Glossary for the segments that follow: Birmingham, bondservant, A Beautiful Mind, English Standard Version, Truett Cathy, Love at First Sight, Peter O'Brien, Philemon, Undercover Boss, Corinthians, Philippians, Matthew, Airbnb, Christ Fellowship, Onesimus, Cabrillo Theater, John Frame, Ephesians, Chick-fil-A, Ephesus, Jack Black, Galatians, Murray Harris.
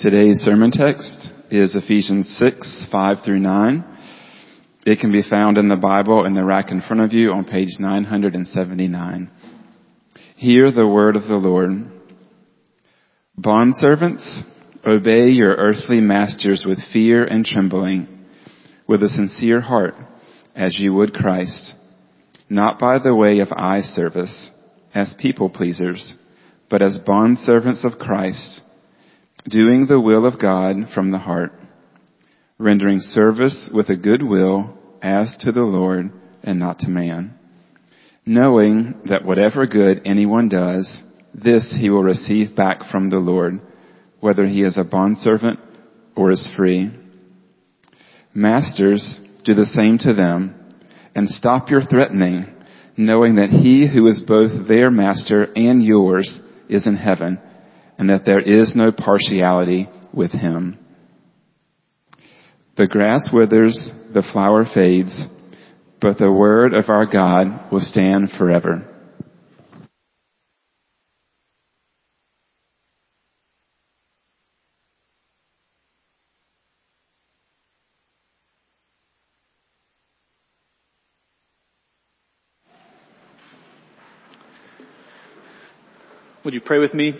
Today's sermon text is Ephesians 6, 5 through 9. It can be found in the Bible in the rack in front of you on page 979. Hear the word of the Lord. Bondservants, obey your earthly masters with fear and trembling, with a sincere heart, as you would Christ, not by the way of eye service, as people pleasers, but as bondservants of Christ, doing the will of God from the heart, rendering service with a good will as to the Lord and not to man, knowing that whatever good anyone does, this he will receive back from the Lord, whether he is a bondservant or is free. Masters, do the same to them, and stop your threatening, knowing that he who is both their master and yours is in heaven, and that there is no partiality with him. The grass withers, the flower fades, but the word of our God will stand forever. Would you pray with me?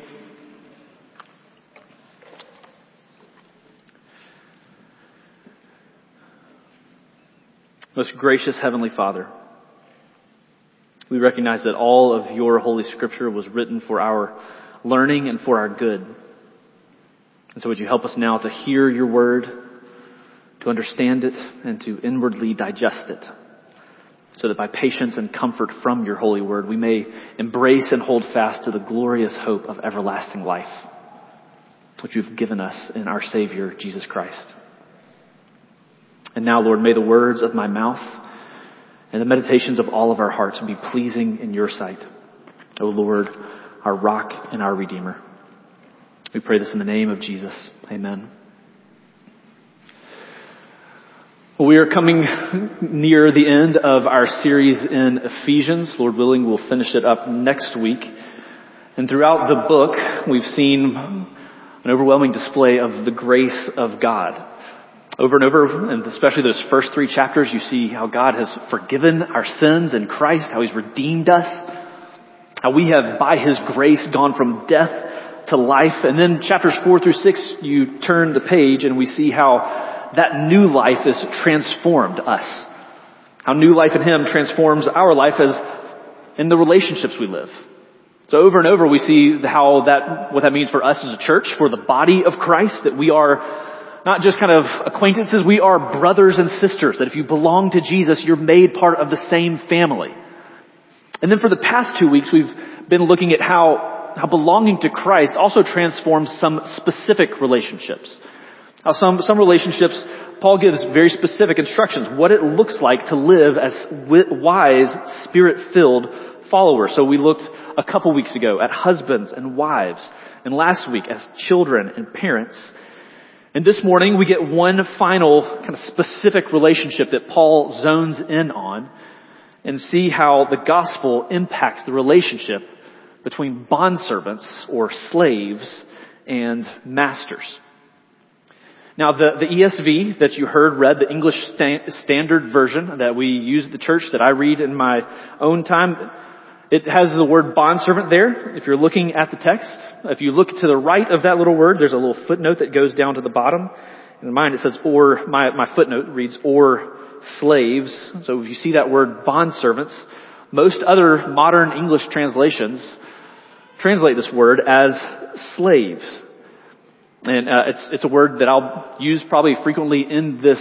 Most gracious Heavenly Father, we recognize that all of your Holy Scripture was written for our learning and for our good. And so would you help us now to hear your word, to understand it, and to inwardly digest it, so that by patience and comfort from your holy word, we may embrace and hold fast to the glorious hope of everlasting life, which you've given us in our Savior, Jesus Christ. And now, Lord, may the words of my mouth and the meditations of all of our hearts be pleasing in your sight, O Lord, our rock and our Redeemer. We pray this in the name of Jesus. Amen. Well, we are coming near the end of our series in Ephesians. Lord willing, we'll finish it up next week. And throughout the book, we've seen an overwhelming display of the grace of God. Over and over, and especially those first three chapters, you see how God has forgiven our sins in Christ, how he's redeemed us, how we have, by his grace, gone from death to life. And then chapters 4 through 6, you turn the page and we see how that new life has transformed us, how new life in him transforms our life as in the relationships we live. So over and over, we see how that, what that means for us as a church, for the body of Christ, that we are not just kind of acquaintances, we are brothers and sisters, that if you belong to Jesus, you're made part of the same family. And then for the past 2 weeks, we've been looking at how belonging to Christ also transforms some specific relationships. How some relationships, Paul gives very specific instructions, what it looks like to live as wise, spirit-filled followers. So we looked a couple weeks ago at husbands and wives, and last week as children and parents. And this morning, we get one final kind of specific relationship that Paul zones in on, and see how the gospel impacts the relationship between bondservants or slaves and masters. Now, the ESV that you heard read, the English Standard Version that we use at the church, that I read in my own time, it has the word bondservant there. If you're looking at the text, if you look to the right of that little word, there's a little footnote that goes down to the bottom. In mine, it says, or, my footnote reads, or slaves. So if you see that word bondservants, most other modern English translations translate this word as slaves. And it's a word that I'll use probably frequently in this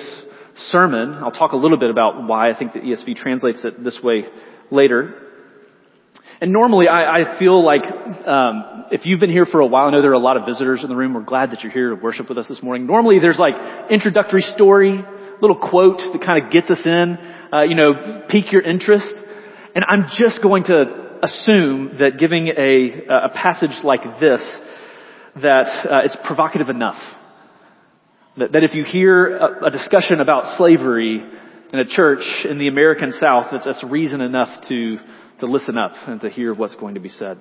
sermon. I'll talk a little bit about why I think the ESV translates it this way later. And normally I feel like if you've been here for a while, I know there are a lot of visitors in the room. We're glad that you're here to worship with us this morning. Normally there's like introductory story, little quote that kind of gets us in, pique your interest. And I'm just going to assume that giving a passage like this, that it's provocative enough. That if you hear a discussion about slavery in a church in the American South, that's reason enough to listen up and to hear what's going to be said.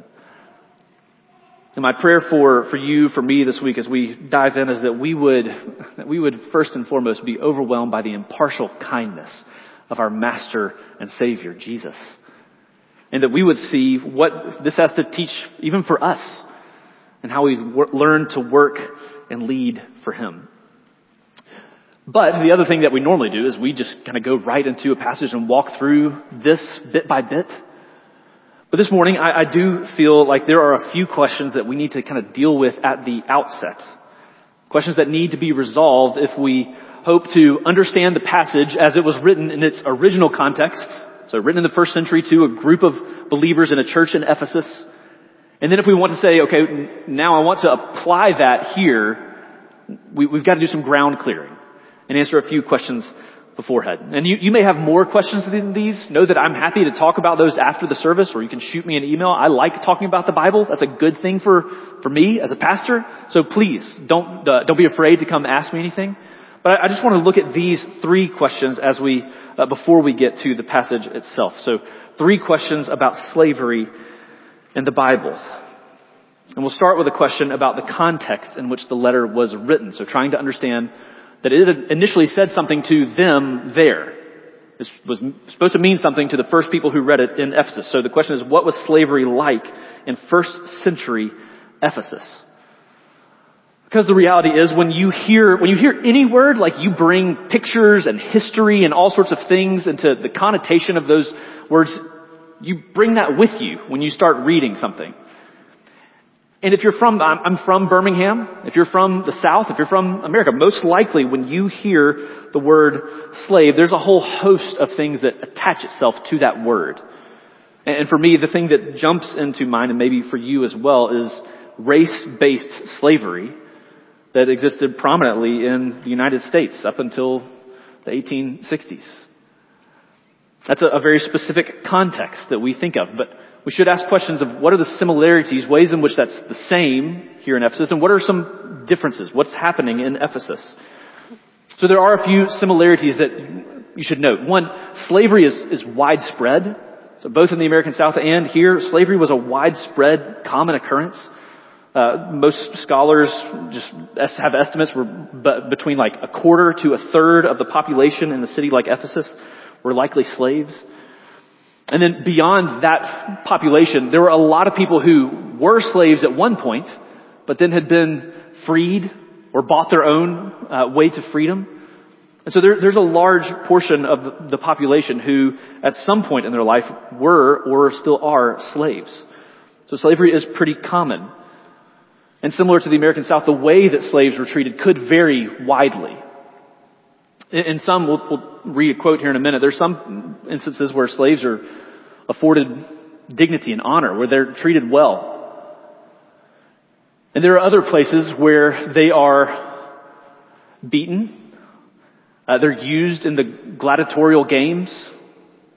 And my prayer for you, for me this week as we dive in is that we would first and foremost be overwhelmed by the impartial kindness of our Master and Savior, Jesus. And that we would see what this has to teach even for us and how we learn to work and lead for Him. But the other thing that we normally do is we just kind of go right into a passage and walk through this bit by bit. But this morning, I do feel like there are a few questions that we need to kind of deal with at the outset. Questions that need to be resolved if we hope to understand the passage as it was written in its original context. So written in the first century to a group of believers in a church in Ephesus. And then if we want to say, okay, now I want to apply that here, we've got to do some ground clearing and answer a few questions beforehand. And you may have more questions than these. Know that I'm happy to talk about those after the service, or you can shoot me an email. I like talking about the Bible. That's a good thing for me as a pastor. So please don't be afraid to come ask me anything. But I just want to look at these three questions as we before we get to the passage itself. So three questions about slavery in the Bible. And we'll start with a question about the context in which the letter was written. So trying to understand that it initially said something to them there. This was supposed to mean something to the first people who read it in Ephesus. So the question is, what was slavery like in first century Ephesus? Because the reality is when you hear any word, like you bring pictures and history and all sorts of things into the connotation of those words, you bring that with you when you start reading something. And if you're from, I'm from Birmingham, if you're from the South, if you're from America, most likely when you hear the word slave, there's a whole host of things that attach itself to that word. And for me, the thing that jumps into mind, and maybe for you as well, is race-based slavery that existed prominently in the United States up until the 1860s. That's a very specific context that we think of, but we should ask questions of what are the similarities, ways in which that's the same here in Ephesus, and what are some differences? What's happening in Ephesus? So there are a few similarities that you should note. One, slavery is widespread. So both in the American South and here, slavery was a widespread, common occurrence. Most scholars just have estimates were between like a quarter to a third of the population in the city like Ephesus were likely slaves. And then beyond that population, there were a lot of people who were slaves at one point, but then had been freed or bought their own way to freedom. And so there's a large portion of the population who at some point in their life were or still are slaves. So slavery is pretty common. And similar to the American South, the way that slaves were treated could vary widely. In some, we'll read a quote here in a minute, there's some instances where slaves are afforded dignity and honor, where they're treated well. And there are other places where they are beaten. They're used in the gladiatorial games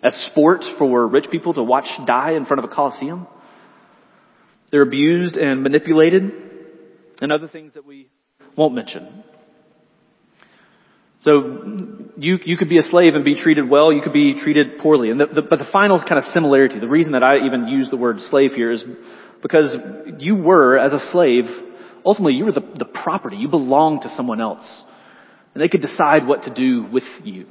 as sport for rich people to watch die in front of a coliseum. They're abused and manipulated, and other things that we won't mention. So you could be a slave and be treated well, you could be treated poorly. And but the final kind of similarity, the reason that I even use the word slave here is because you were, as a slave, ultimately you were the property. You belonged to someone else. And they could decide what to do with you.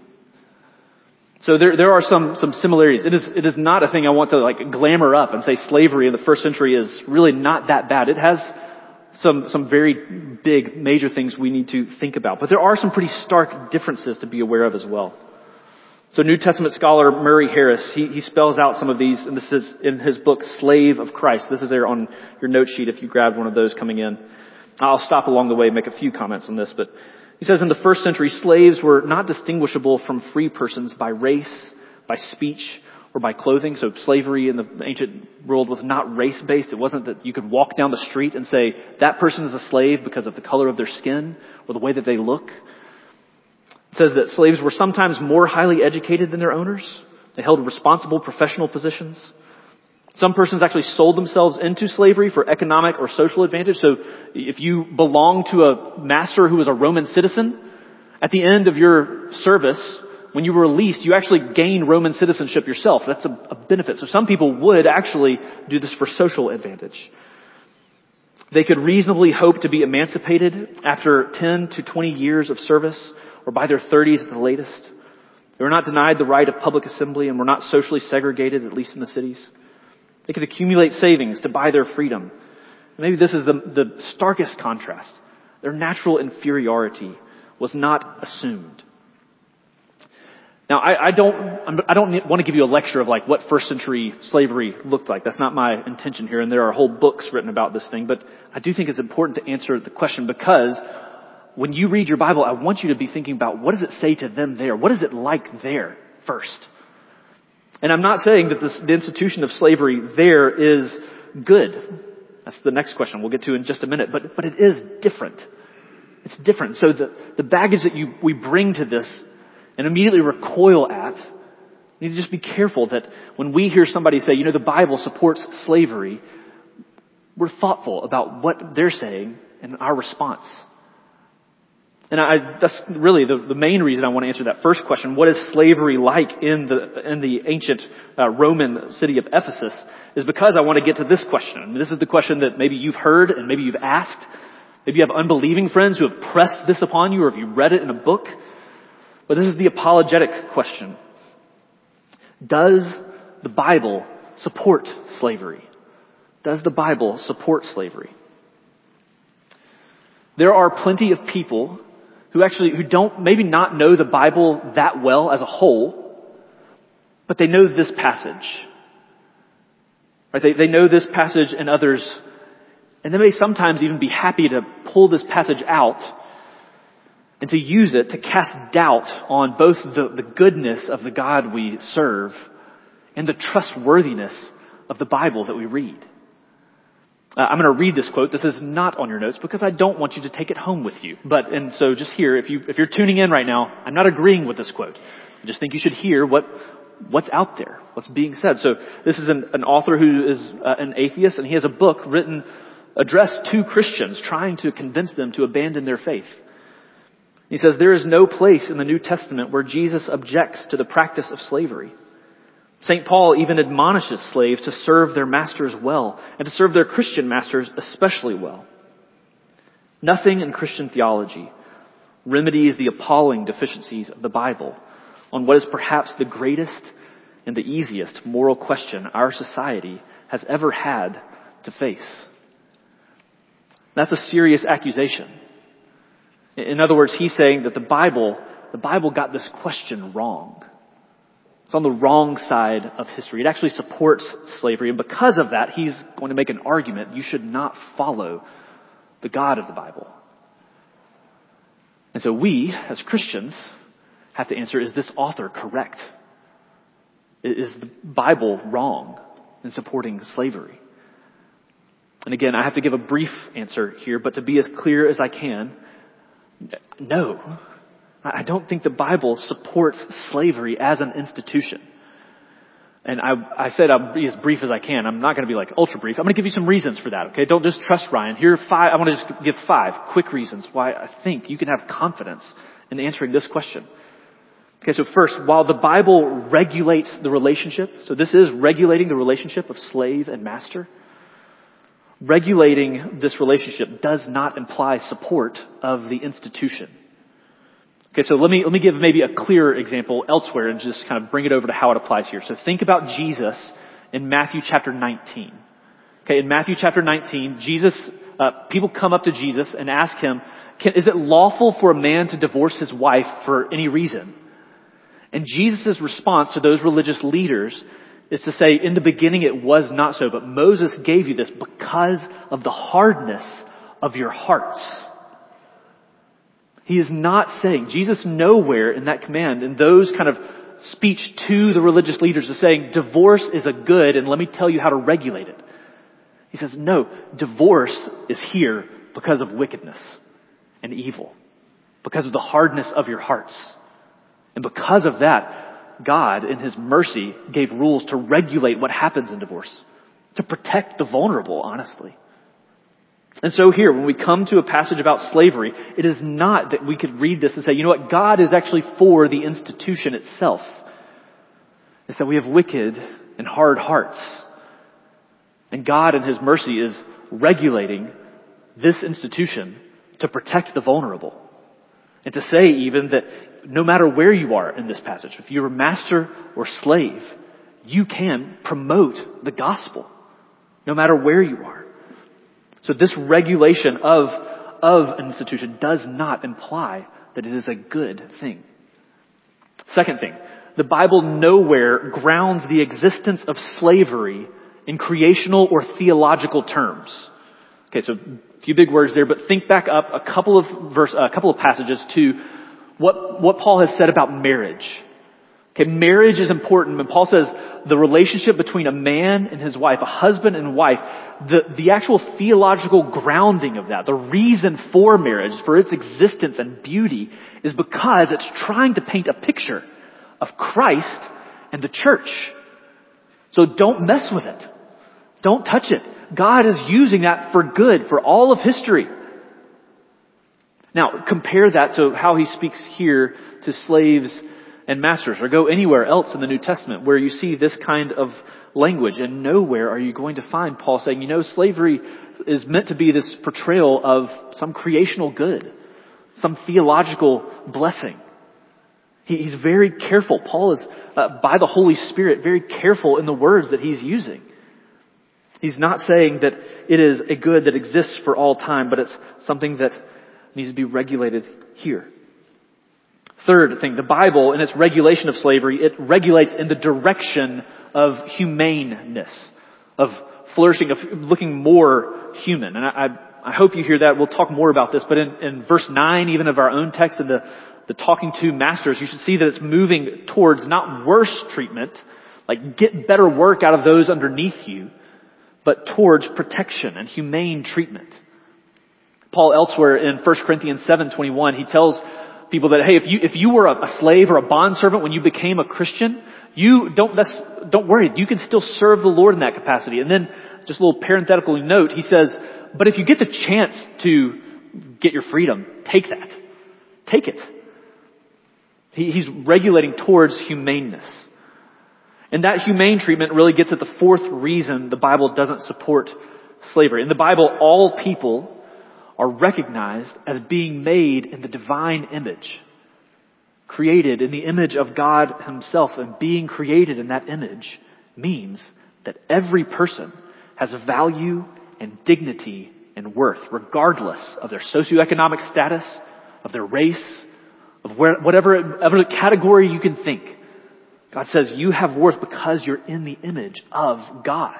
So there are some similarities. It is not a thing I want to like glamour up and say slavery in the first century is really not that bad. It has some very big, major things we need to think about. But there are some pretty stark differences to be aware of as well. So New Testament scholar Murray Harris, he spells out some of these, and this is in his book, Slave of Christ. This is there on your note sheet if you grabbed one of those coming in. I'll stop along the way and make a few comments on this, but he says in the first century, slaves were not distinguishable from free persons by race, by speech, or by clothing. So slavery in the ancient world was not race-based. It wasn't that you could walk down the street and say, that person is a slave because of the color of their skin or the way that they look. It says that slaves were sometimes more highly educated than their owners. They held responsible professional positions. Some persons actually sold themselves into slavery for economic or social advantage. So if you belonged to a master who was a Roman citizen, at the end of your service, when you were released, you actually gain Roman citizenship yourself. That's a benefit. So some people would actually do this for social advantage. They could reasonably hope to be emancipated after 10 to 20 years of service, or by their 30s at the latest. They were not denied the right of public assembly and were not socially segregated, at least in the cities. They could accumulate savings to buy their freedom. And maybe this is the starkest contrast. Their natural inferiority was not assumed. Now, I don't want to give you a lecture of like what first century slavery looked like. That's not my intention here, and there are whole books written about this thing, but I do think it's important to answer the question, because when you read your Bible, I want you to be thinking about what does it say to them there? What is it like there first? And I'm not saying that the institution of slavery there is good. That's the next question we'll get to in just a minute, but it is different. It's different. So the baggage that we bring to this and immediately recoil at, we need to just be careful that when we hear somebody say, you know, the Bible supports slavery, we're thoughtful about what they're saying and our response. And that's really the main reason I want to answer that first question. What is slavery like in the ancient Roman city of Ephesus? Is because I want to get to this question. I mean, this is the question that maybe you've heard and maybe you've asked. Maybe you have unbelieving friends who have pressed this upon you, or if you read it in a book. But this is the apologetic question. Does the Bible support slavery? Does the Bible support slavery? There are plenty of people who don't maybe not know the Bible that well as a whole, but they know this passage. Right? They know this passage and others, and they may sometimes even be happy to pull this passage out and to use it to cast doubt on both the goodness of the God we serve and the trustworthiness of the Bible that we read. I'm going to read this quote. This is not on your notes because I don't want you to take it home with you. But, and so just here, if you're tuning in right now, I'm not agreeing with this quote. I just think you should hear what's out there, what's being said. So this is an author who is an atheist, and he has a book written addressed to Christians trying to convince them to abandon their faith. He says, there is no place in the New Testament where Jesus objects to the practice of slavery. St. Paul even admonishes slaves to serve their masters well, and to serve their Christian masters especially well. Nothing in Christian theology remedies the appalling deficiencies of the Bible on what is perhaps the greatest and the easiest moral question our society has ever had to face. That's a serious accusation. In other words, he's saying that the Bible got this question wrong. It's on the wrong side of history. It actually supports slavery. And because of that, he's going to make an argument. You should not follow the God of the Bible. And so we, as Christians, have to answer, is this author correct? Is the Bible wrong in supporting slavery? And again, I have to give a brief answer here, but to be as clear as I can, no. I don't think the Bible supports slavery as an institution. And I said I'll be as brief as I can. I'm not going to be like ultra brief. I'm going to give you some reasons for that, okay? Don't just trust Ryan. Here are five. I want to just give five quick reasons why I think you can have confidence in answering this question. Okay, so first, while the Bible regulates the relationship, so this is regulating the relationship of slave and master, regulating this relationship does not imply support of the institution. Okay, so let me give maybe a clearer example elsewhere and just kind of bring it over to how it applies here. So think about Jesus in Matthew chapter 19. Okay, in Matthew chapter 19, people come up to Jesus and ask him, is it lawful for a man to divorce his wife for any reason? And Jesus' response to those religious leaders is to say, in the beginning it was not so, but Moses gave you this because of the hardness of your hearts. He is not saying, Jesus nowhere in that command, in those kind of speech to the religious leaders, is saying divorce is a good and let me tell you how to regulate it. He says, no, divorce is here because of wickedness and evil, because of the hardness of your hearts. And because of that, God in his mercy gave rules to regulate what happens in divorce, to protect the vulnerable, honestly. And so here, when we come to a passage about slavery, it is not that we could read this and say, you know what, God is actually for the institution itself. It's that we have wicked and hard hearts. And God in his mercy is regulating this institution to protect the vulnerable. And to say even that no matter where you are in this passage, if you're a master or slave, you can promote the gospel no matter where you are. So this regulation of an institution does not imply that it is a good thing. Second thing, the Bible nowhere grounds the existence of slavery in creational or theological terms. Okay, so a few big words there, but think back up a couple of passages to what Paul has said about marriage. Okay, marriage is important. When Paul says the relationship between a man and his wife, a husband and wife, the actual theological grounding of that, the reason for marriage, for its existence and beauty, is because it's trying to paint a picture of Christ and the church. So don't mess with it. Don't touch it. God is using that for good for all of history. Now, compare that to how he speaks here to slaves and masters, or go anywhere else in the New Testament where you see this kind of language, and nowhere are you going to find Paul saying, you know, slavery is meant to be this portrayal of some creational good, some theological blessing. He's very careful. Paul is, by the Holy Spirit, very careful in the words that he's using. He's not saying that it is a good that exists for all time, but it's something that needs to be regulated here. Third thing, the Bible, in its regulation of slavery, it regulates in the direction of humaneness, of flourishing, of looking more human. And I hope you hear that. We'll talk more about this. But in verse 9, even of our own text, in the talking to masters, you should see that it's moving towards not worse treatment, like get better work out of those underneath you, but towards protection and humane treatment. Paul elsewhere in 1 Corinthians 7:21, he tells people that, hey, if you were a slave or a bondservant when you became a Christian, don't worry, you can still serve the Lord in that capacity. And then, just a little parenthetical note, he says, but if you get the chance to get your freedom, take that. Take it. He's regulating towards humaneness. And that humane treatment really gets at the fourth reason the Bible doesn't support slavery. In the Bible, all people are recognized as being made in the divine image, created in the image of God himself, and being created in that image means that every person has value and dignity and worth, regardless of their socioeconomic status, of their race, of whatever category you can think. God says you have worth because you're in the image of God.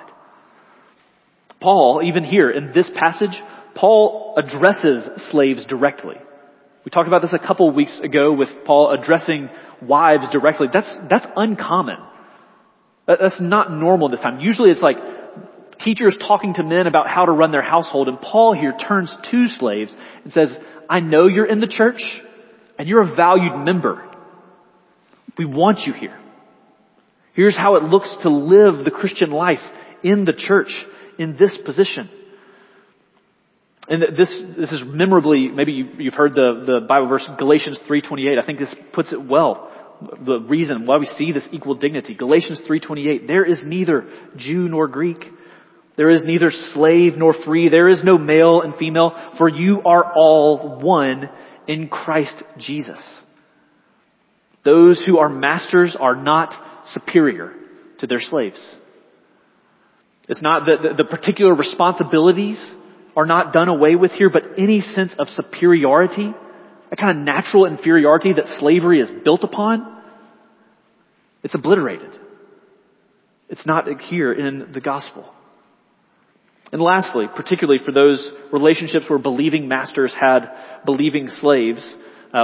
Paul, even here in this passage, Paul addresses slaves directly. We talked about this a couple weeks ago with Paul addressing wives directly. That's uncommon. That's not normal this time. Usually it's like teachers talking to men about how to run their household, and Paul here turns to slaves and says, I know you're in the church and you're a valued member. We want you here. Here's how it looks to live the Christian life in the church in this position. And this is memorably, maybe you've heard the Bible verse Galatians 3:28. I think this puts it well, the reason why we see this equal dignity. Galatians 3:28, there is neither Jew nor Greek. There is neither slave nor free. There is no male and female, for you are all one in Christ Jesus. Those who are masters are not superior to their slaves. It's not that the particular responsibilities are not done away with here, but any sense of superiority, a kind of natural inferiority that slavery is built upon, it's obliterated. It's not here in the gospel. And lastly, particularly for those relationships where believing masters had believing slaves,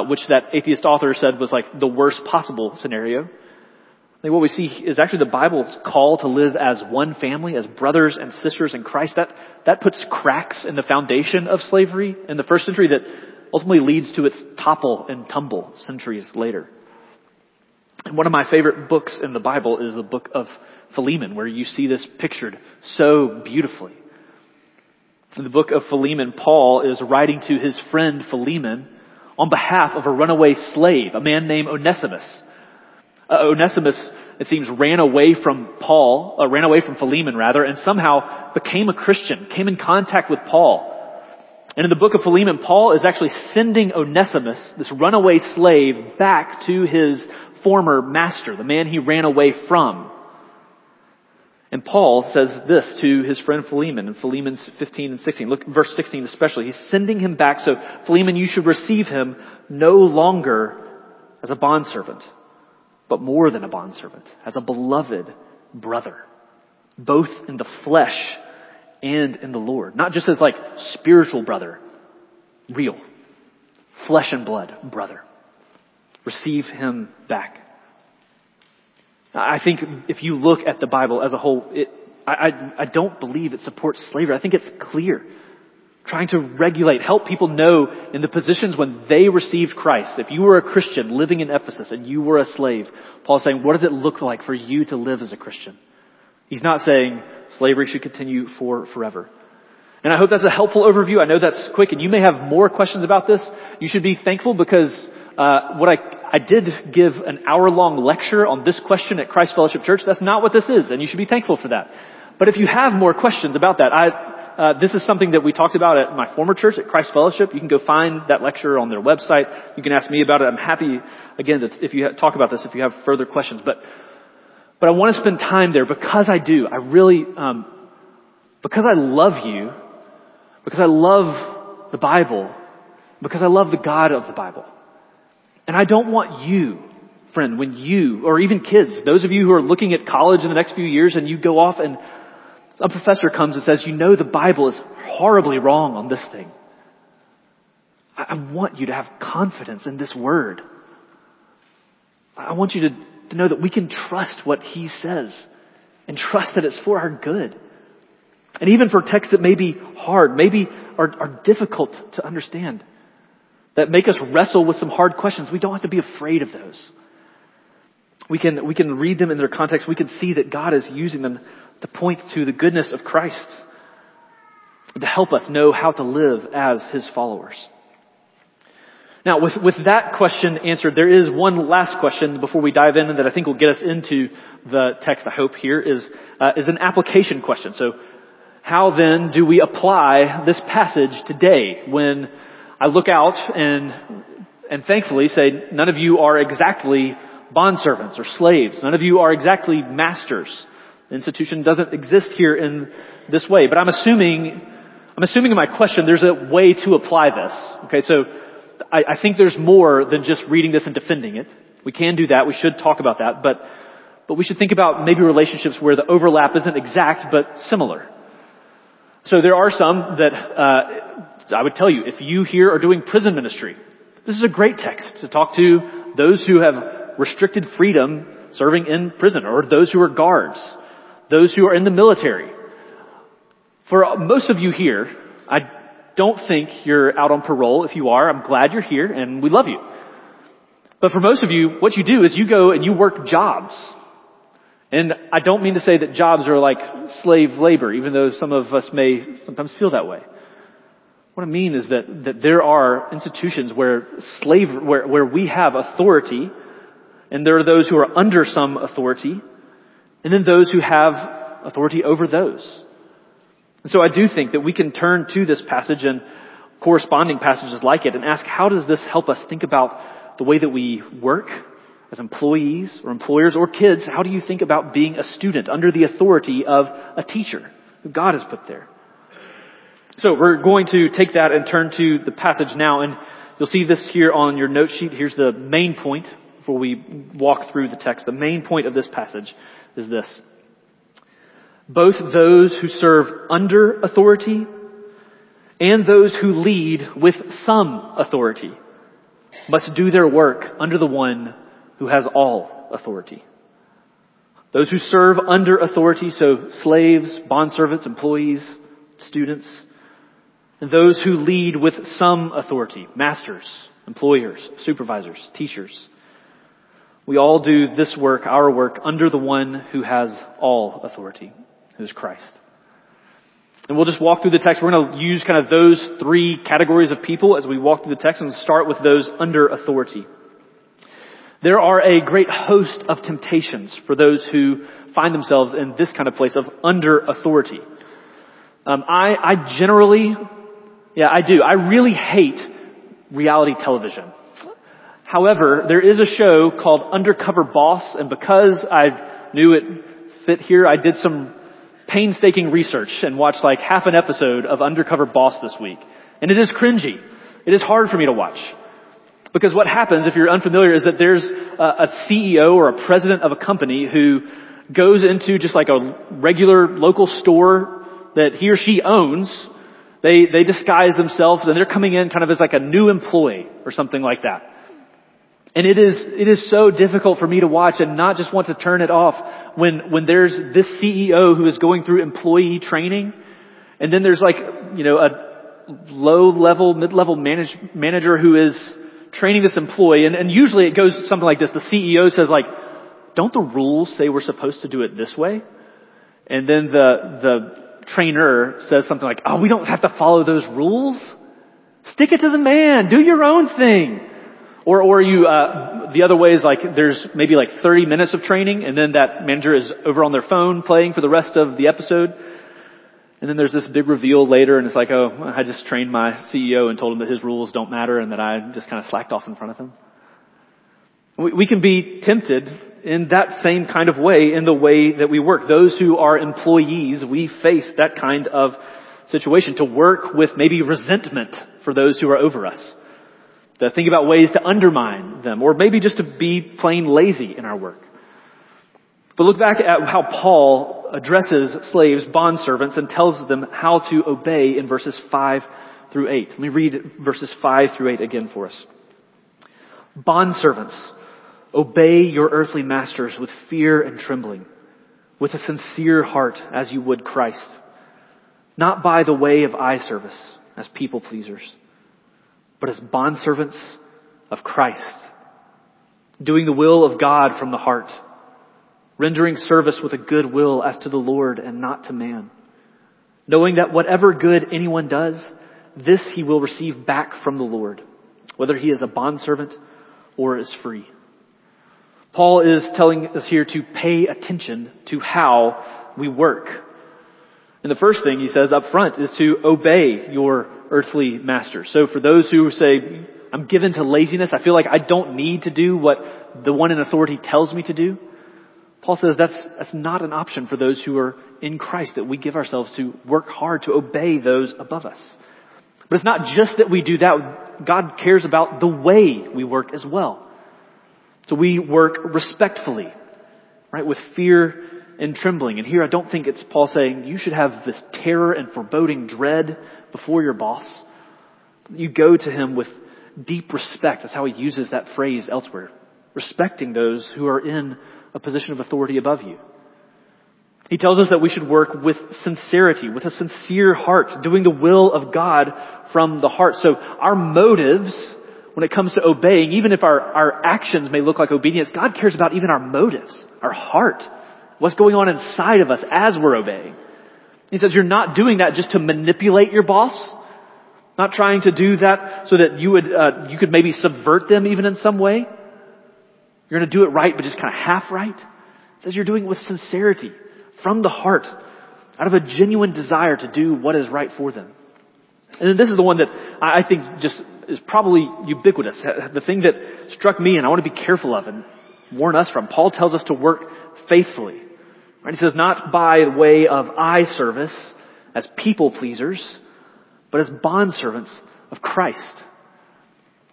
which that atheist author said was like the worst possible scenario, I think what we see is actually the Bible's call to live as one family, as brothers and sisters in Christ. That puts cracks in the foundation of slavery in the first century that ultimately leads to its topple and tumble centuries later. And one of my favorite books in the Bible is the book of Philemon, where you see this pictured so beautifully. In the book of Philemon, Paul is writing to his friend Philemon on behalf of a runaway slave, a man named Onesimus. Onesimus, it seems, ran away from Philemon, and somehow became a Christian, came in contact with Paul. And in the book of Philemon, Paul is actually sending Onesimus, this runaway slave, back to his former master, the man he ran away from. And Paul says this to his friend Philemon in Philemon 15 and 16. Look, verse 16 especially. He's sending him back. So, Philemon, you should receive him no longer as a bondservant, but more than a bondservant, as a beloved brother, both in the flesh and in the Lord. Not just as like spiritual brother, real, flesh and blood brother. Receive him back. I think if you look at the Bible as a whole, I don't believe it supports slavery. I think it's clear. Trying to regulate, help people know in the positions when they received Christ. If you were a Christian living in Ephesus and you were a slave, Paul's saying, what does it look like for you to live as a Christian? He's not saying slavery should continue for forever. And I hope that's a helpful overview. I know that's quick, and you may have more questions about this. You should be thankful because I did give an hour-long lecture on this question at Christ Fellowship Church. That's not what this is, and you should be thankful for that. But if you have more questions about that, this is something that we talked about at my former church, at Christ Fellowship. You can go find that lecture on their website. You can ask me about it. I'm happy, again, if you talk about this, if you have further questions. But I want to spend time there because I do. I really, because I love you, because I love the Bible, because I love the God of the Bible. And I don't want you, friend, when you, or even kids, those of you who are looking at college in the next few years and you go off and a professor comes and says, you know, the Bible is horribly wrong on this thing. I want you to have confidence in this word. I want you to know that we can trust what he says and trust that it's for our good. And even for texts that may be hard, maybe are difficult to understand, that make us wrestle with some hard questions, we don't have to be afraid of those. We can read them in their context. We can see that God is using them to point to the goodness of Christ, to help us know how to live as his followers. Now, with that question answered, there is one last question before we dive in that I think will get us into the text, I hope, here, is an application question. So, how then do we apply this passage today when I look out and thankfully say, none of you are exactly bondservants or slaves. None of you are exactly masters. The institution doesn't exist here in this way. But I'm assuming in my question there's a way to apply this. Okay, so I think there's more than just reading this and defending it. We can do that. We should talk about that. But we should think about maybe relationships where the overlap isn't exact but similar. So there are some that, I would tell you, if you here are doing prison ministry, this is a great text to talk to those who have restricted freedom serving in prison, or those who are guards, those who are in the military. For most of you here, I don't think you're out on parole. If you are, I'm glad you're here and we love you. But for most of you, what you do is you go and you work jobs. And I don't mean to say that jobs are like slave labor, even though some of us may sometimes feel that way. What I mean is that there are institutions where we have authority, and there are those who are under some authority, and then those who have authority over those. And so I do think that we can turn to this passage and corresponding passages like it and ask, how does this help us think about the way that we work as employees or employers or kids? How do you think about being a student under the authority of a teacher who God has put there? So we're going to take that and turn to the passage now, and you'll see this here on your note sheet. Here's the main point before we walk through the text. The main point of this passage is this. Both those who serve under authority and those who lead with some authority must do their work under the one who has all authority. Those who serve under authority, so slaves, bondservants, employees, students, and those who lead with some authority, masters, employers, supervisors, teachers. We all do this work, our work, under the one who has all authority, who's Christ. And we'll just walk through the text. We're going to use kind of those three categories of people as we walk through the text, and start with those under authority. There are a great host of temptations for those who find themselves in this kind of place of under authority. I generally Yeah, I do. I really hate reality television. However, there is a show called Undercover Boss, and because I knew it fit here, I did some painstaking research and watched like half an episode of Undercover Boss this week. And it is cringy. It is hard for me to watch. Because what happens, if you're unfamiliar, is that there's a CEO or a president of a company who goes into just like a regular local store that he or she owns. They disguise themselves, and they're coming in kind of as like a new employee or something like that. And it is so difficult for me to watch and not just want to turn it off when there's this CEO who is going through employee training, and then there's like, you know, a low-level, mid-level manager who is training this employee, and usually it goes something like this. The CEO says like, "Don't the rules say we're supposed to do it this way?" And then the trainer says something like, "Oh, we don't have to follow those rules. Stick it to the man. Do your own thing." Or you, the other way is like there's maybe like 30 minutes of training, and then that manager is over on their phone playing for the rest of the episode. And then there's this big reveal later, and it's like, oh, I just trained my CEO and told him that his rules don't matter and that I just kind of slacked off in front of him. We can be tempted in that same kind of way in the way that we work. Those who are employees, we face that kind of situation, to work with maybe resentment for those who are over us, to think about ways to undermine them, or maybe just to be plain lazy in our work. But look back at how Paul addresses slaves, bondservants, and tells them how to obey in verses 5 through 8. Let me read verses 5 through 8 again for us. "Bondservants, obey your earthly masters with fear and trembling, with a sincere heart as you would Christ, not by the way of eye service as people pleasers, but as bondservants of Christ, doing the will of God from the heart, rendering service with a good will as to the Lord and not to man, knowing that whatever good anyone does, this he will receive back from the Lord, whether he is a bondservant or is free." Paul is telling us here to pay attention to how we work. And the first thing he says up front is to obey your earthly master. So for those who say, I'm given to laziness, I feel like I don't need to do what the one in authority tells me to do, Paul says that's not an option for those who are in Christ, that we give ourselves to work hard to obey those above us. But it's not just that we do that. God cares about the way we work as well. So we work respectfully, right, with fear and trembling. And here I don't think it's Paul saying you should have this terror and foreboding dread before your boss. You go to him with deep respect. That's how he uses that phrase elsewhere. Respecting those who are in a position of authority above you. He tells us that we should work with sincerity, with a sincere heart, doing the will of God from the heart. So our motives, when it comes to obeying, even if our actions may look like obedience, God cares about even our motives, our heart, what's going on inside of us as we're obeying. He says you're not doing that just to manipulate your boss, not trying to do that so that you could maybe subvert them even in some way. You're going to do it right, but just kind of half right. He says you're doing it with sincerity, from the heart, out of a genuine desire to do what is right for them. And then this is the one that I think just is probably ubiquitous, the thing that struck me and I want to be careful of and warn us from. Paul tells us to work faithfully. Right? He says, not by way of eye service as people pleasers, but as bondservants of Christ.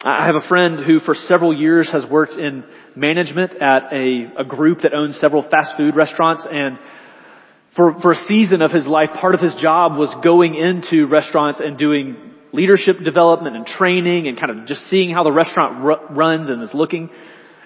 I have a friend who for several years has worked in management at a group that owns several fast food restaurants, and for a season of his life, part of his job was going into restaurants and doing leadership development and training and kind of just seeing how the restaurant runs and is looking.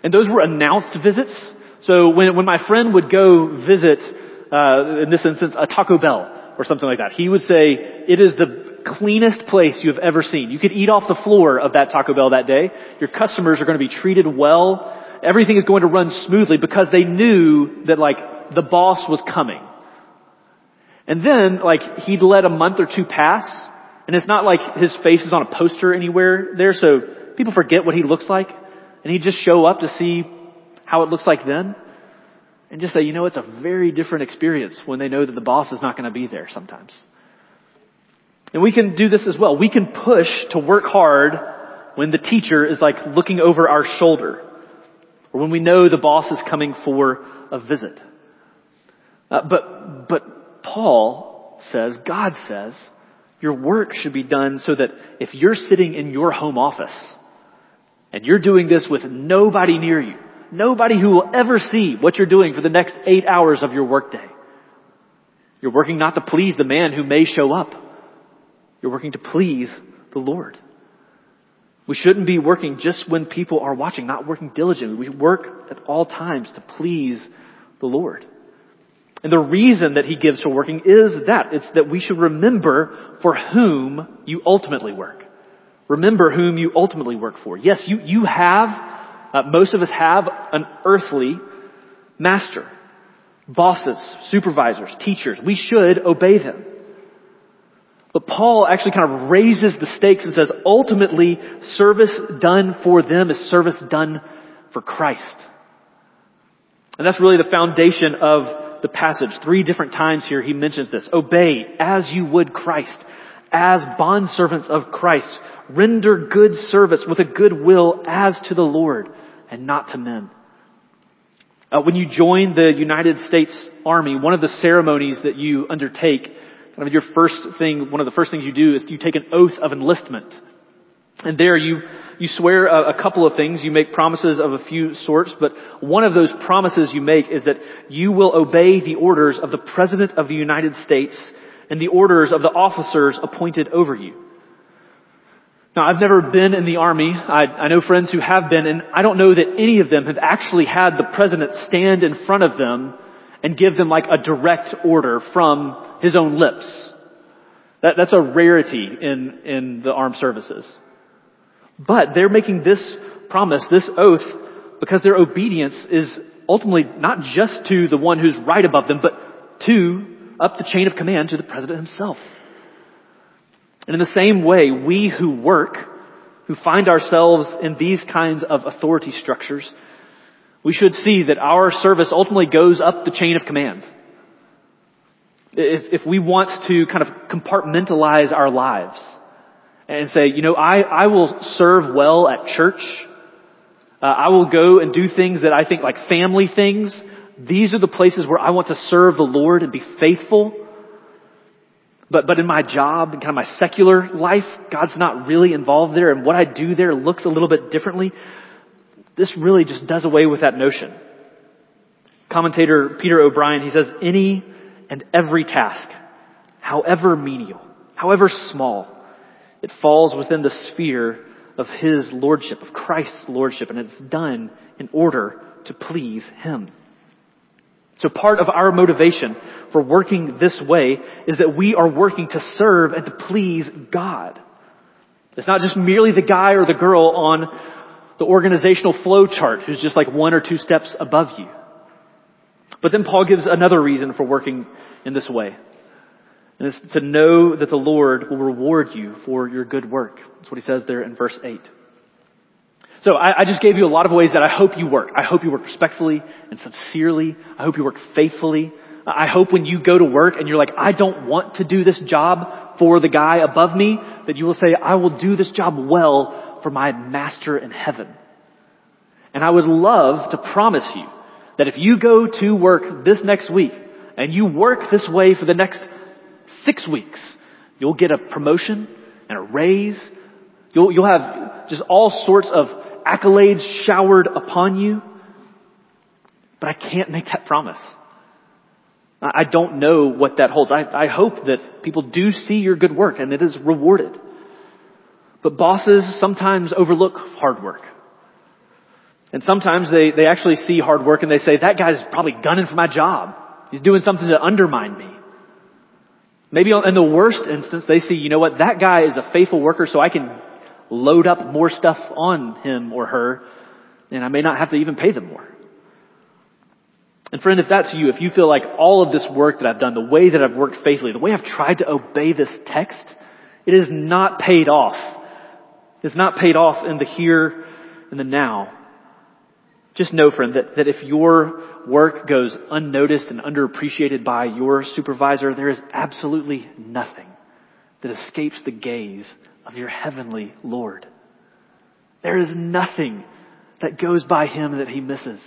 And those were announced visits. So when my friend would go visit, in this instance, a Taco Bell or something like that, he would say, it is the cleanest place you have ever seen. You could eat off the floor of that Taco Bell that day. Your customers are going to be treated well. Everything is going to run smoothly because they knew that, like, the boss was coming. And then, like, he'd let a month or two pass, and it's not like his face is on a poster anywhere there, so people forget what he looks like, and he'd just show up to see how it looks like then, and just say, you know, it's a very different experience when they know that the boss is not going to be there sometimes. And we can do this as well. We can push to work hard when the teacher is like looking over our shoulder, or when we know the boss is coming for a visit. But Paul says, God says, your work should be done so that if you're sitting in your home office and you're doing this with nobody near you, nobody who will ever see what you're doing for the next 8 hours of your workday, you're working not to please the man who may show up. You're working to please the Lord. We shouldn't be working just when people are watching, not working diligently. We work at all times to please the Lord. And the reason that he gives for working is that it's that we should remember for whom you ultimately work. Remember whom you ultimately work for. Yes, you have, most of us have an earthly master, bosses, supervisors, teachers. We should obey them. But Paul actually kind of raises the stakes and says, ultimately, service done for them is service done for Christ. And that's really the foundation of the passage. 3 different times here he mentions this. Obey as you would Christ, as bondservants of Christ. Render good service with a good will as to the Lord and not to men. When you join the United States Army, one of the ceremonies that you undertake, one of the first things you do is you take an oath of enlistment. And there you swear a couple of things. You make promises of a few sorts, but one of those promises you make is that you will obey the orders of the President of the United States and the orders of the officers appointed over you. Now, I've never been in the Army. I know friends who have been, and I don't know that any of them have actually had the President stand in front of them and give them like a direct order from his own lips. That's a rarity in the armed services. But they're making this promise, this oath, because their obedience is ultimately not just to the one who's right above them, but up the chain of command to the President himself. And in the same way, we who work, who find ourselves in these kinds of authority structures, we should see that our service ultimately goes up the chain of command. If we want to kind of compartmentalize our lives and say, I will serve well at church. I will go and do things that I think like family things. These are the places where I want to serve the Lord and be faithful. But in my job and kind of my secular life, God's not really involved there, and what I do there looks a little bit differently. This really just does away with that notion. Commentator Peter O'Brien, he says, any and every task, however menial, however small, it falls within the sphere of his lordship, of Christ's lordship, and it's done in order to please him. So part of our motivation for working this way is that we are working to serve and to please God. It's not just merely the guy or the girl on the organizational flow chart who's just like 1 or 2 steps above you. But then Paul gives another reason for working in this way. And it's to know that the Lord will reward you for your good work. That's what he says there in verse 8. So I just gave you a lot of ways that I hope you work. I hope you work respectfully and sincerely. I hope you work faithfully. I hope when you go to work and you're like, I don't want to do this job for the guy above me, that you will say, I will do this job well for my master in heaven. And I would love to promise you that if you go to work this next week and you work this way for the next 6 weeks, you'll get a promotion and a raise. You'll have just all sorts of accolades showered upon you. But I can't make that promise. I don't know what that holds. I hope that people do see your good work and it is rewarded. But bosses sometimes overlook hard work. And sometimes they actually see hard work and they say, that guy's probably gunning for my job. He's doing something to undermine me. Maybe in the worst instance, they see, that guy is a faithful worker, so I can load up more stuff on him or her, and I may not have to even pay them more. And friend, if that's you, if you feel like all of this work that I've done, the way that I've worked faithfully, the way I've tried to obey this text, it is not paid off. It's not paid off in the here and the now. Just know, friend, that if your work goes unnoticed and underappreciated by your supervisor, there is absolutely nothing that escapes the gaze of your heavenly Lord. There is nothing that goes by him that he misses.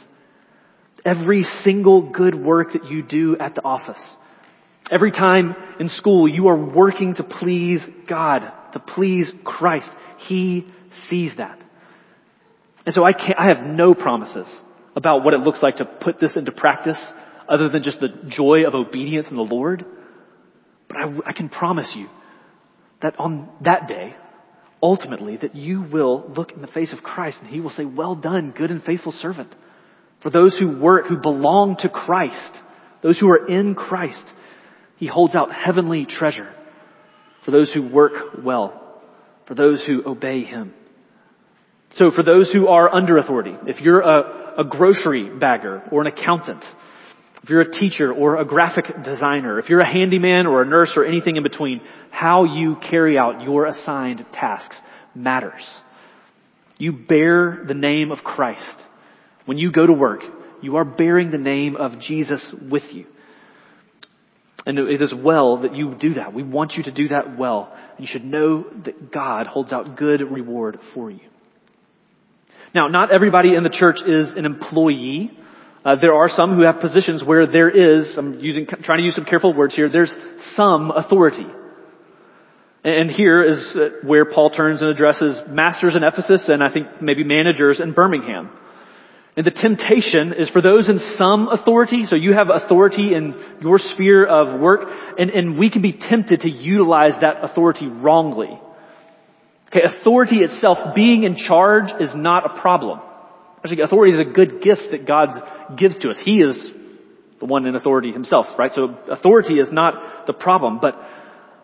Every single good work that you do at the office, every time in school you are working to please God, to please Christ, he sees that. And so I have no promises about what it looks like to put this into practice other than just the joy of obedience in the Lord. But I can promise you that on that day, ultimately, that you will look in the face of Christ and he will say, well done, good and faithful servant. For those who work, who belong to Christ, those who are in Christ, he holds out heavenly treasure for those who work well, for those who obey him. So for those who are under authority, if you're a grocery bagger or an accountant, if you're a teacher or a graphic designer, if you're a handyman or a nurse or anything in between, how you carry out your assigned tasks matters. You bear the name of Christ. When you go to work, you are bearing the name of Jesus with you. And it is well that you do that. We want you to do that well. You should know that God holds out good reward for you. Now, not everybody in the church is an employee. There are some who have positions where there is, trying to use some careful words here, there's some authority. And here is where Paul turns and addresses masters in Ephesus and I think maybe managers in Birmingham. And the temptation is for those in some authority, so you have authority in your sphere of work, and we can be tempted to utilize that authority wrongly. Okay, authority itself, being in charge, is not a problem. Actually, authority is a good gift that God gives to us. He is the one in authority himself, right? So authority is not the problem, but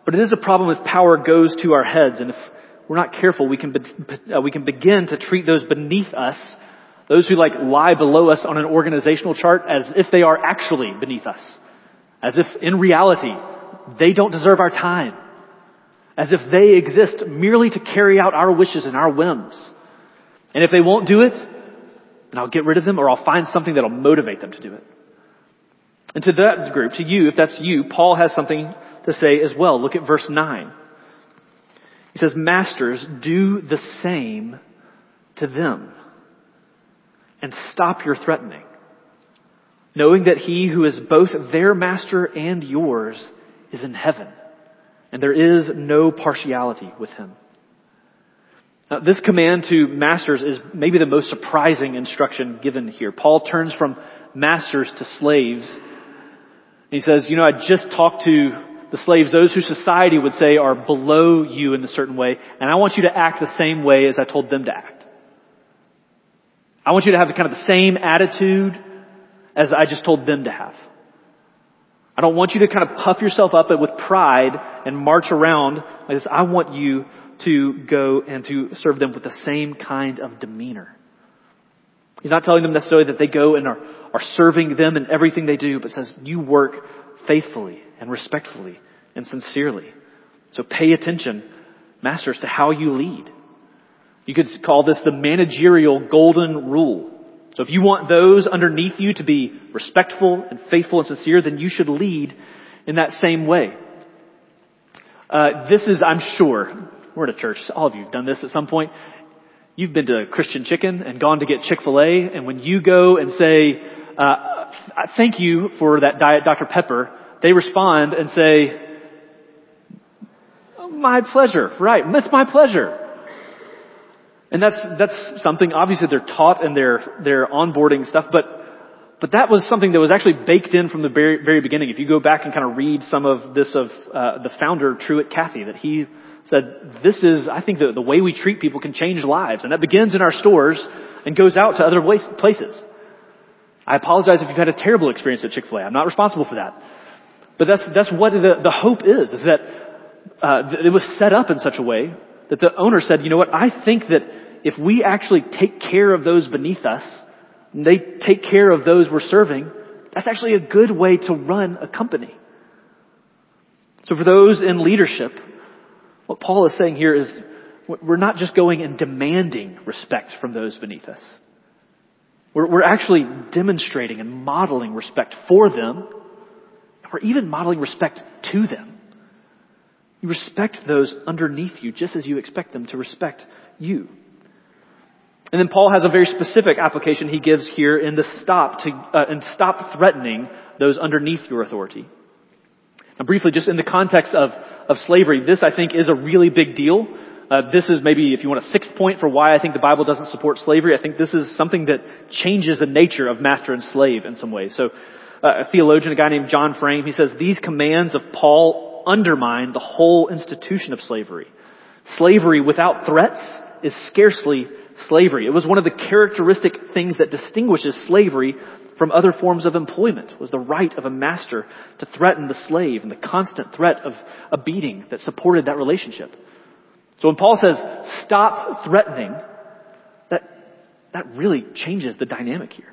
it is a problem if power goes to our heads. And if we're not careful, we can begin to treat those beneath us, those who lie below us on an organizational chart, as if they are actually beneath us. As if in reality, they don't deserve our time. As if they exist merely to carry out our wishes and our whims. And if they won't do it, and I'll get rid of them, or I'll find something that'll motivate them to do it. And to that group, to you, if that's you, Paul has something to say as well. Look at verse 9. He says, masters, do the same to them and stop your threatening, knowing that he who is both their master and yours is in heaven, and there is no partiality with him. Now, this command to masters is maybe the most surprising instruction given here. Paul turns from masters to slaves. He says, I just talked to the slaves, those who society would say are below you in a certain way, and I want you to act the same way as I told them to act. I want you to have kind of the same attitude as I just told them to have. I don't want you to kind of puff yourself up with pride and march around like this. I want you to go and to serve them with the same kind of demeanor. He's not telling them necessarily that they go and are serving them in everything they do, but says you work faithfully and respectfully and sincerely. So pay attention, masters, to how you lead. You could call this the managerial golden rule. So if you want those underneath you to be respectful and faithful and sincere, then you should lead in that same way. This is, I'm sure, we're at a church, all of you have done this at some point. You've been to Christian Chicken and gone to get Chick-fil-A, and when you go and say, thank you for that Diet Dr. Pepper, they respond and say, oh, my pleasure, right, it's my pleasure. And that's something, obviously they're taught in their onboarding stuff, but that was something that was actually baked in from the very beginning. If you go back and kind of read some of this of the founder, Truett Cathy, that he said, I think the way we treat people can change lives. And that begins in our stores and goes out to other places. I apologize if you've had a terrible experience at Chick-fil-A. I'm not responsible for that. But that's what the hope is that, it was set up in such a way that the owner said, you know what, I think that if we actually take care of those beneath us, and they take care of those we're serving, that's actually a good way to run a company. So for those in leadership, what Paul is saying here is we're not just going and demanding respect from those beneath us. We're actually demonstrating and modeling respect for them, and we're even modeling respect to them. You respect those underneath you just as you expect them to respect you. And then Paul has a very specific application he gives here in the stop threatening those underneath your authority. Now briefly, just in the context of slavery, this I think is a really big deal. This is maybe, if you want, a sixth point for why I think the Bible doesn't support slavery. I think this is something that changes the nature of master and slave in some ways. So a theologian, a guy named John Frame, he says, these commands of Paul undermine the whole institution of slavery. Slavery without threats is scarcely slavery. It was one of the characteristic things that distinguishes slavery from other forms of employment, was the right of a master to threaten the slave and the constant threat of a beating that supported that relationship. So when Paul says, stop threatening, that really changes the dynamic here.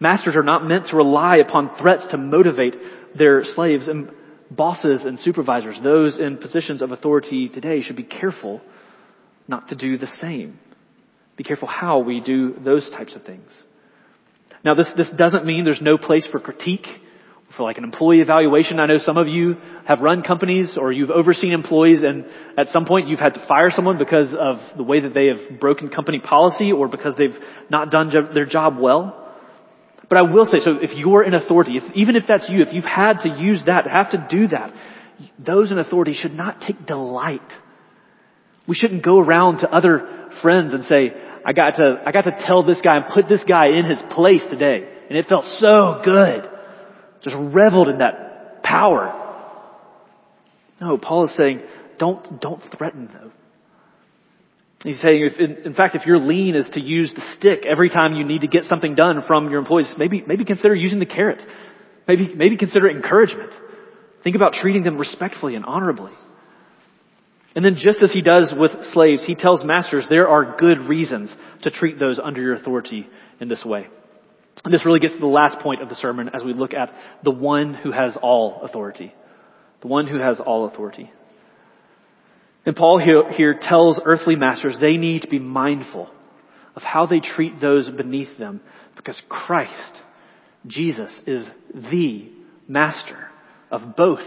Masters are not meant to rely upon threats to motivate their slaves, and bosses and supervisors, those in positions of authority today, should be careful not to do the same. Be careful how we do those types of things. Now this doesn't mean there's no place for critique, for like an employee evaluation. I know some of you have run companies or you've overseen employees, and at some point you've had to fire someone because of the way that they have broken company policy or because they've not done their job well. But I will say, so if you're in authority, even if that's you, if you've had to use that, have to do that, those in authority should not take delight. We shouldn't go around to other friends and say, I got to tell this guy and put this guy in his place today, and it felt so good. Just reveled in that power. No, Paul is saying, don't threaten them. He's saying, in fact, if your lean is to use the stick every time you need to get something done from your employees, maybe consider using the carrot. Maybe consider encouragement. Think about treating them respectfully and honorably. And then just as he does with slaves, he tells masters there are good reasons to treat those under your authority in this way. And this really gets to the last point of the sermon as we look at the one who has all authority. The one who has all authority. And Paul here tells earthly masters they need to be mindful of how they treat those beneath them, because Christ, Jesus, is the master of both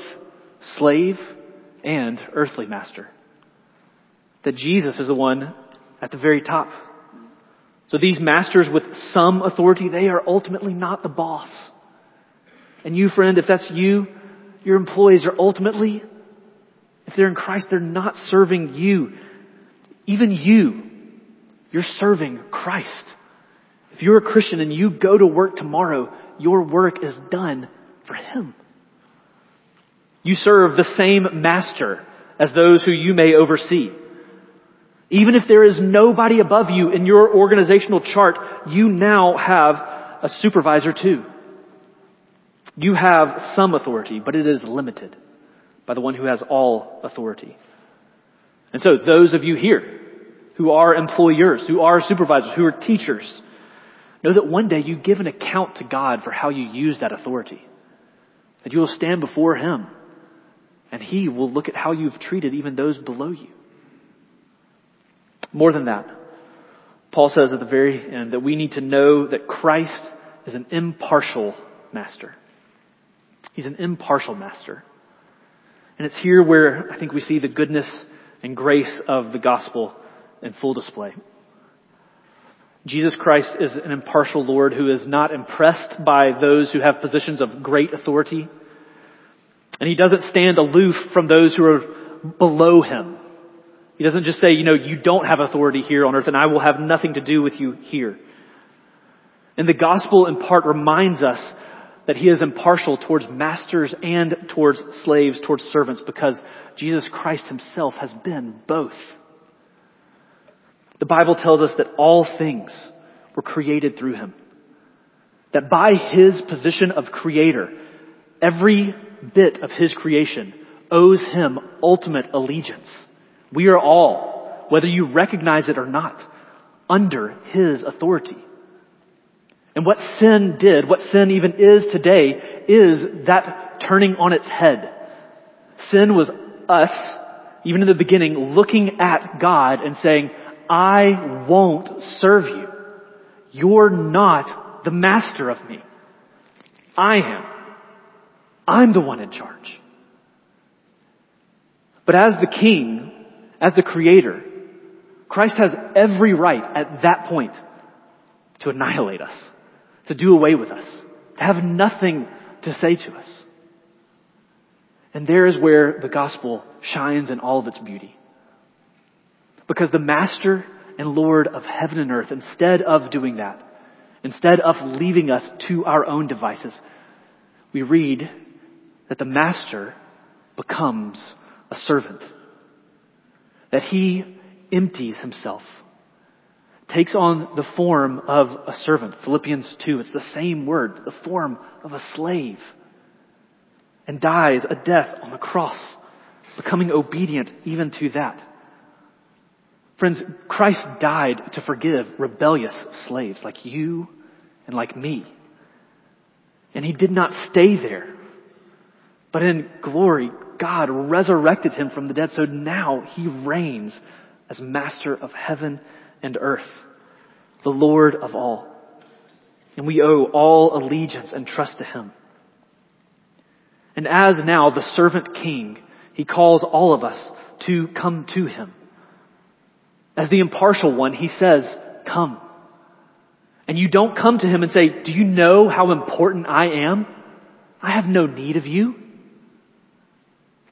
slave and earthly master. That Jesus is the one at the very top. So these masters with some authority, they are ultimately not the boss. And you, friend, if that's you, your employees are ultimately, if they're in Christ, they're not serving you. Even you're serving Christ. If you're a Christian and you go to work tomorrow, your work is done for Him. You serve the same master as those who you may oversee. Even if there is nobody above you in your organizational chart, you now have a supervisor too. You have some authority, but it is limited by the one who has all authority. And so those of you here who are employers, who are supervisors, who are teachers, know that one day you give an account to God for how you use that authority. That you will stand before Him and He will look at how you've treated even those below you. More than that, Paul says at the very end that we need to know that Christ is an impartial master. He's an impartial master. And it's here where I think we see the goodness and grace of the gospel in full display. Jesus Christ is an impartial Lord who is not impressed by those who have positions of great authority. And He doesn't stand aloof from those who are below Him. He doesn't just say, you don't have authority here on earth and I will have nothing to do with you here. And the gospel in part reminds us that He is impartial towards masters and towards slaves, towards servants, because Jesus Christ Himself has been both. The Bible tells us that all things were created through Him. That by His position of creator, every bit of His creation owes Him ultimate allegiance. We are all, whether you recognize it or not, under His authority. And what sin did, what sin even is today, is that turning on its head. Sin was us, even in the beginning, looking at God and saying, I won't serve you. You're not the master of me. I am. I'm the one in charge. But as the king, as the creator, Christ has every right at that point to annihilate us, to do away with us, to have nothing to say to us. And there is where the gospel shines in all of its beauty. Because the master and Lord of heaven and earth, instead of doing that, instead of leaving us to our own devices, we read that the master becomes a servant. That he empties himself, takes on the form of a servant. Philippians 2, it's the same word, the form of a slave. And dies a death on the cross, becoming obedient even to that. Friends, Christ died to forgive rebellious slaves like you and like me. And he did not stay there. But in glory, God resurrected him from the dead. So now he reigns as master of heaven and earth, the Lord of all. And we owe all allegiance and trust to him. And as now the servant king, he calls all of us to come to him. As the impartial one, he says, come. And you don't come to him and say, do you know how important I am? I have no need of you.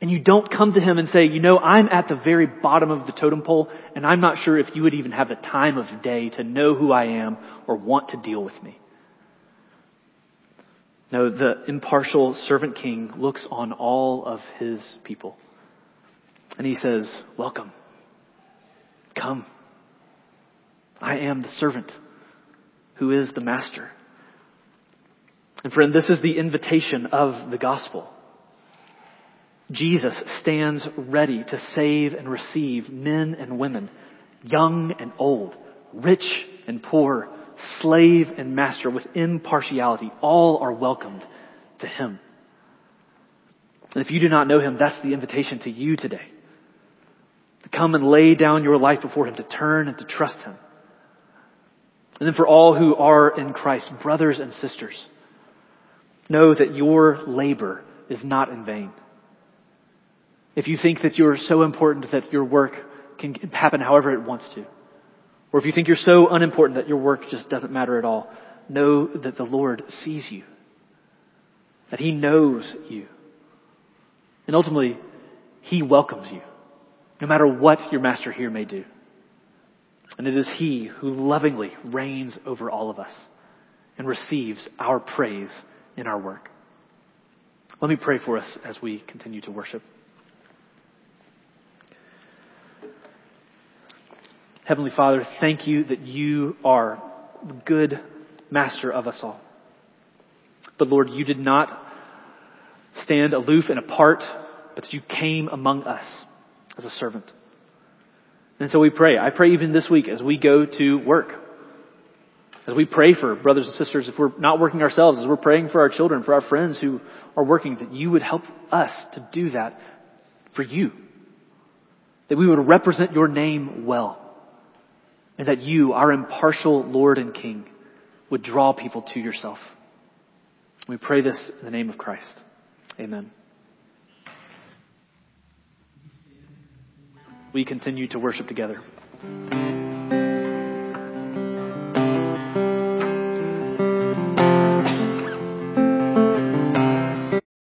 And you don't come to him and say, you know, I'm at the very bottom of the totem pole, and I'm not sure if you would even have the time of day to know who I am or want to deal with me. No, the impartial servant king looks on all of his people, and he says, welcome. Come. I am the servant who is the master. And friend, this is the invitation of the gospel. Jesus stands ready to save and receive men and women, young and old, rich and poor, slave and master, with impartiality. All are welcomed to him. And if you do not know him, that's the invitation to you today. To come and lay down your life before him, to turn and to trust him. And then for all who are in Christ, brothers and sisters, know that your labor is not in vain. If you think that you're so important that your work can happen however it wants to, or if you think you're so unimportant that your work just doesn't matter at all, know that the Lord sees you, that he knows you, and ultimately, he welcomes you, no matter what your master here may do. And it is he who lovingly reigns over all of us and receives our praise in our work. Let me pray for us as we continue to worship. Heavenly Father, thank you that you are the good master of us all. But Lord, you did not stand aloof and apart, but you came among us as a servant. And so we pray. I pray even this week as we go to work, as we pray for brothers and sisters, if we're not working ourselves, as we're praying for our children, for our friends who are working, that you would help us to do that for you, that we would represent your name well, and that you, our impartial Lord and King, would draw people to yourself. We pray this in the name of Christ. Amen. We continue to worship together.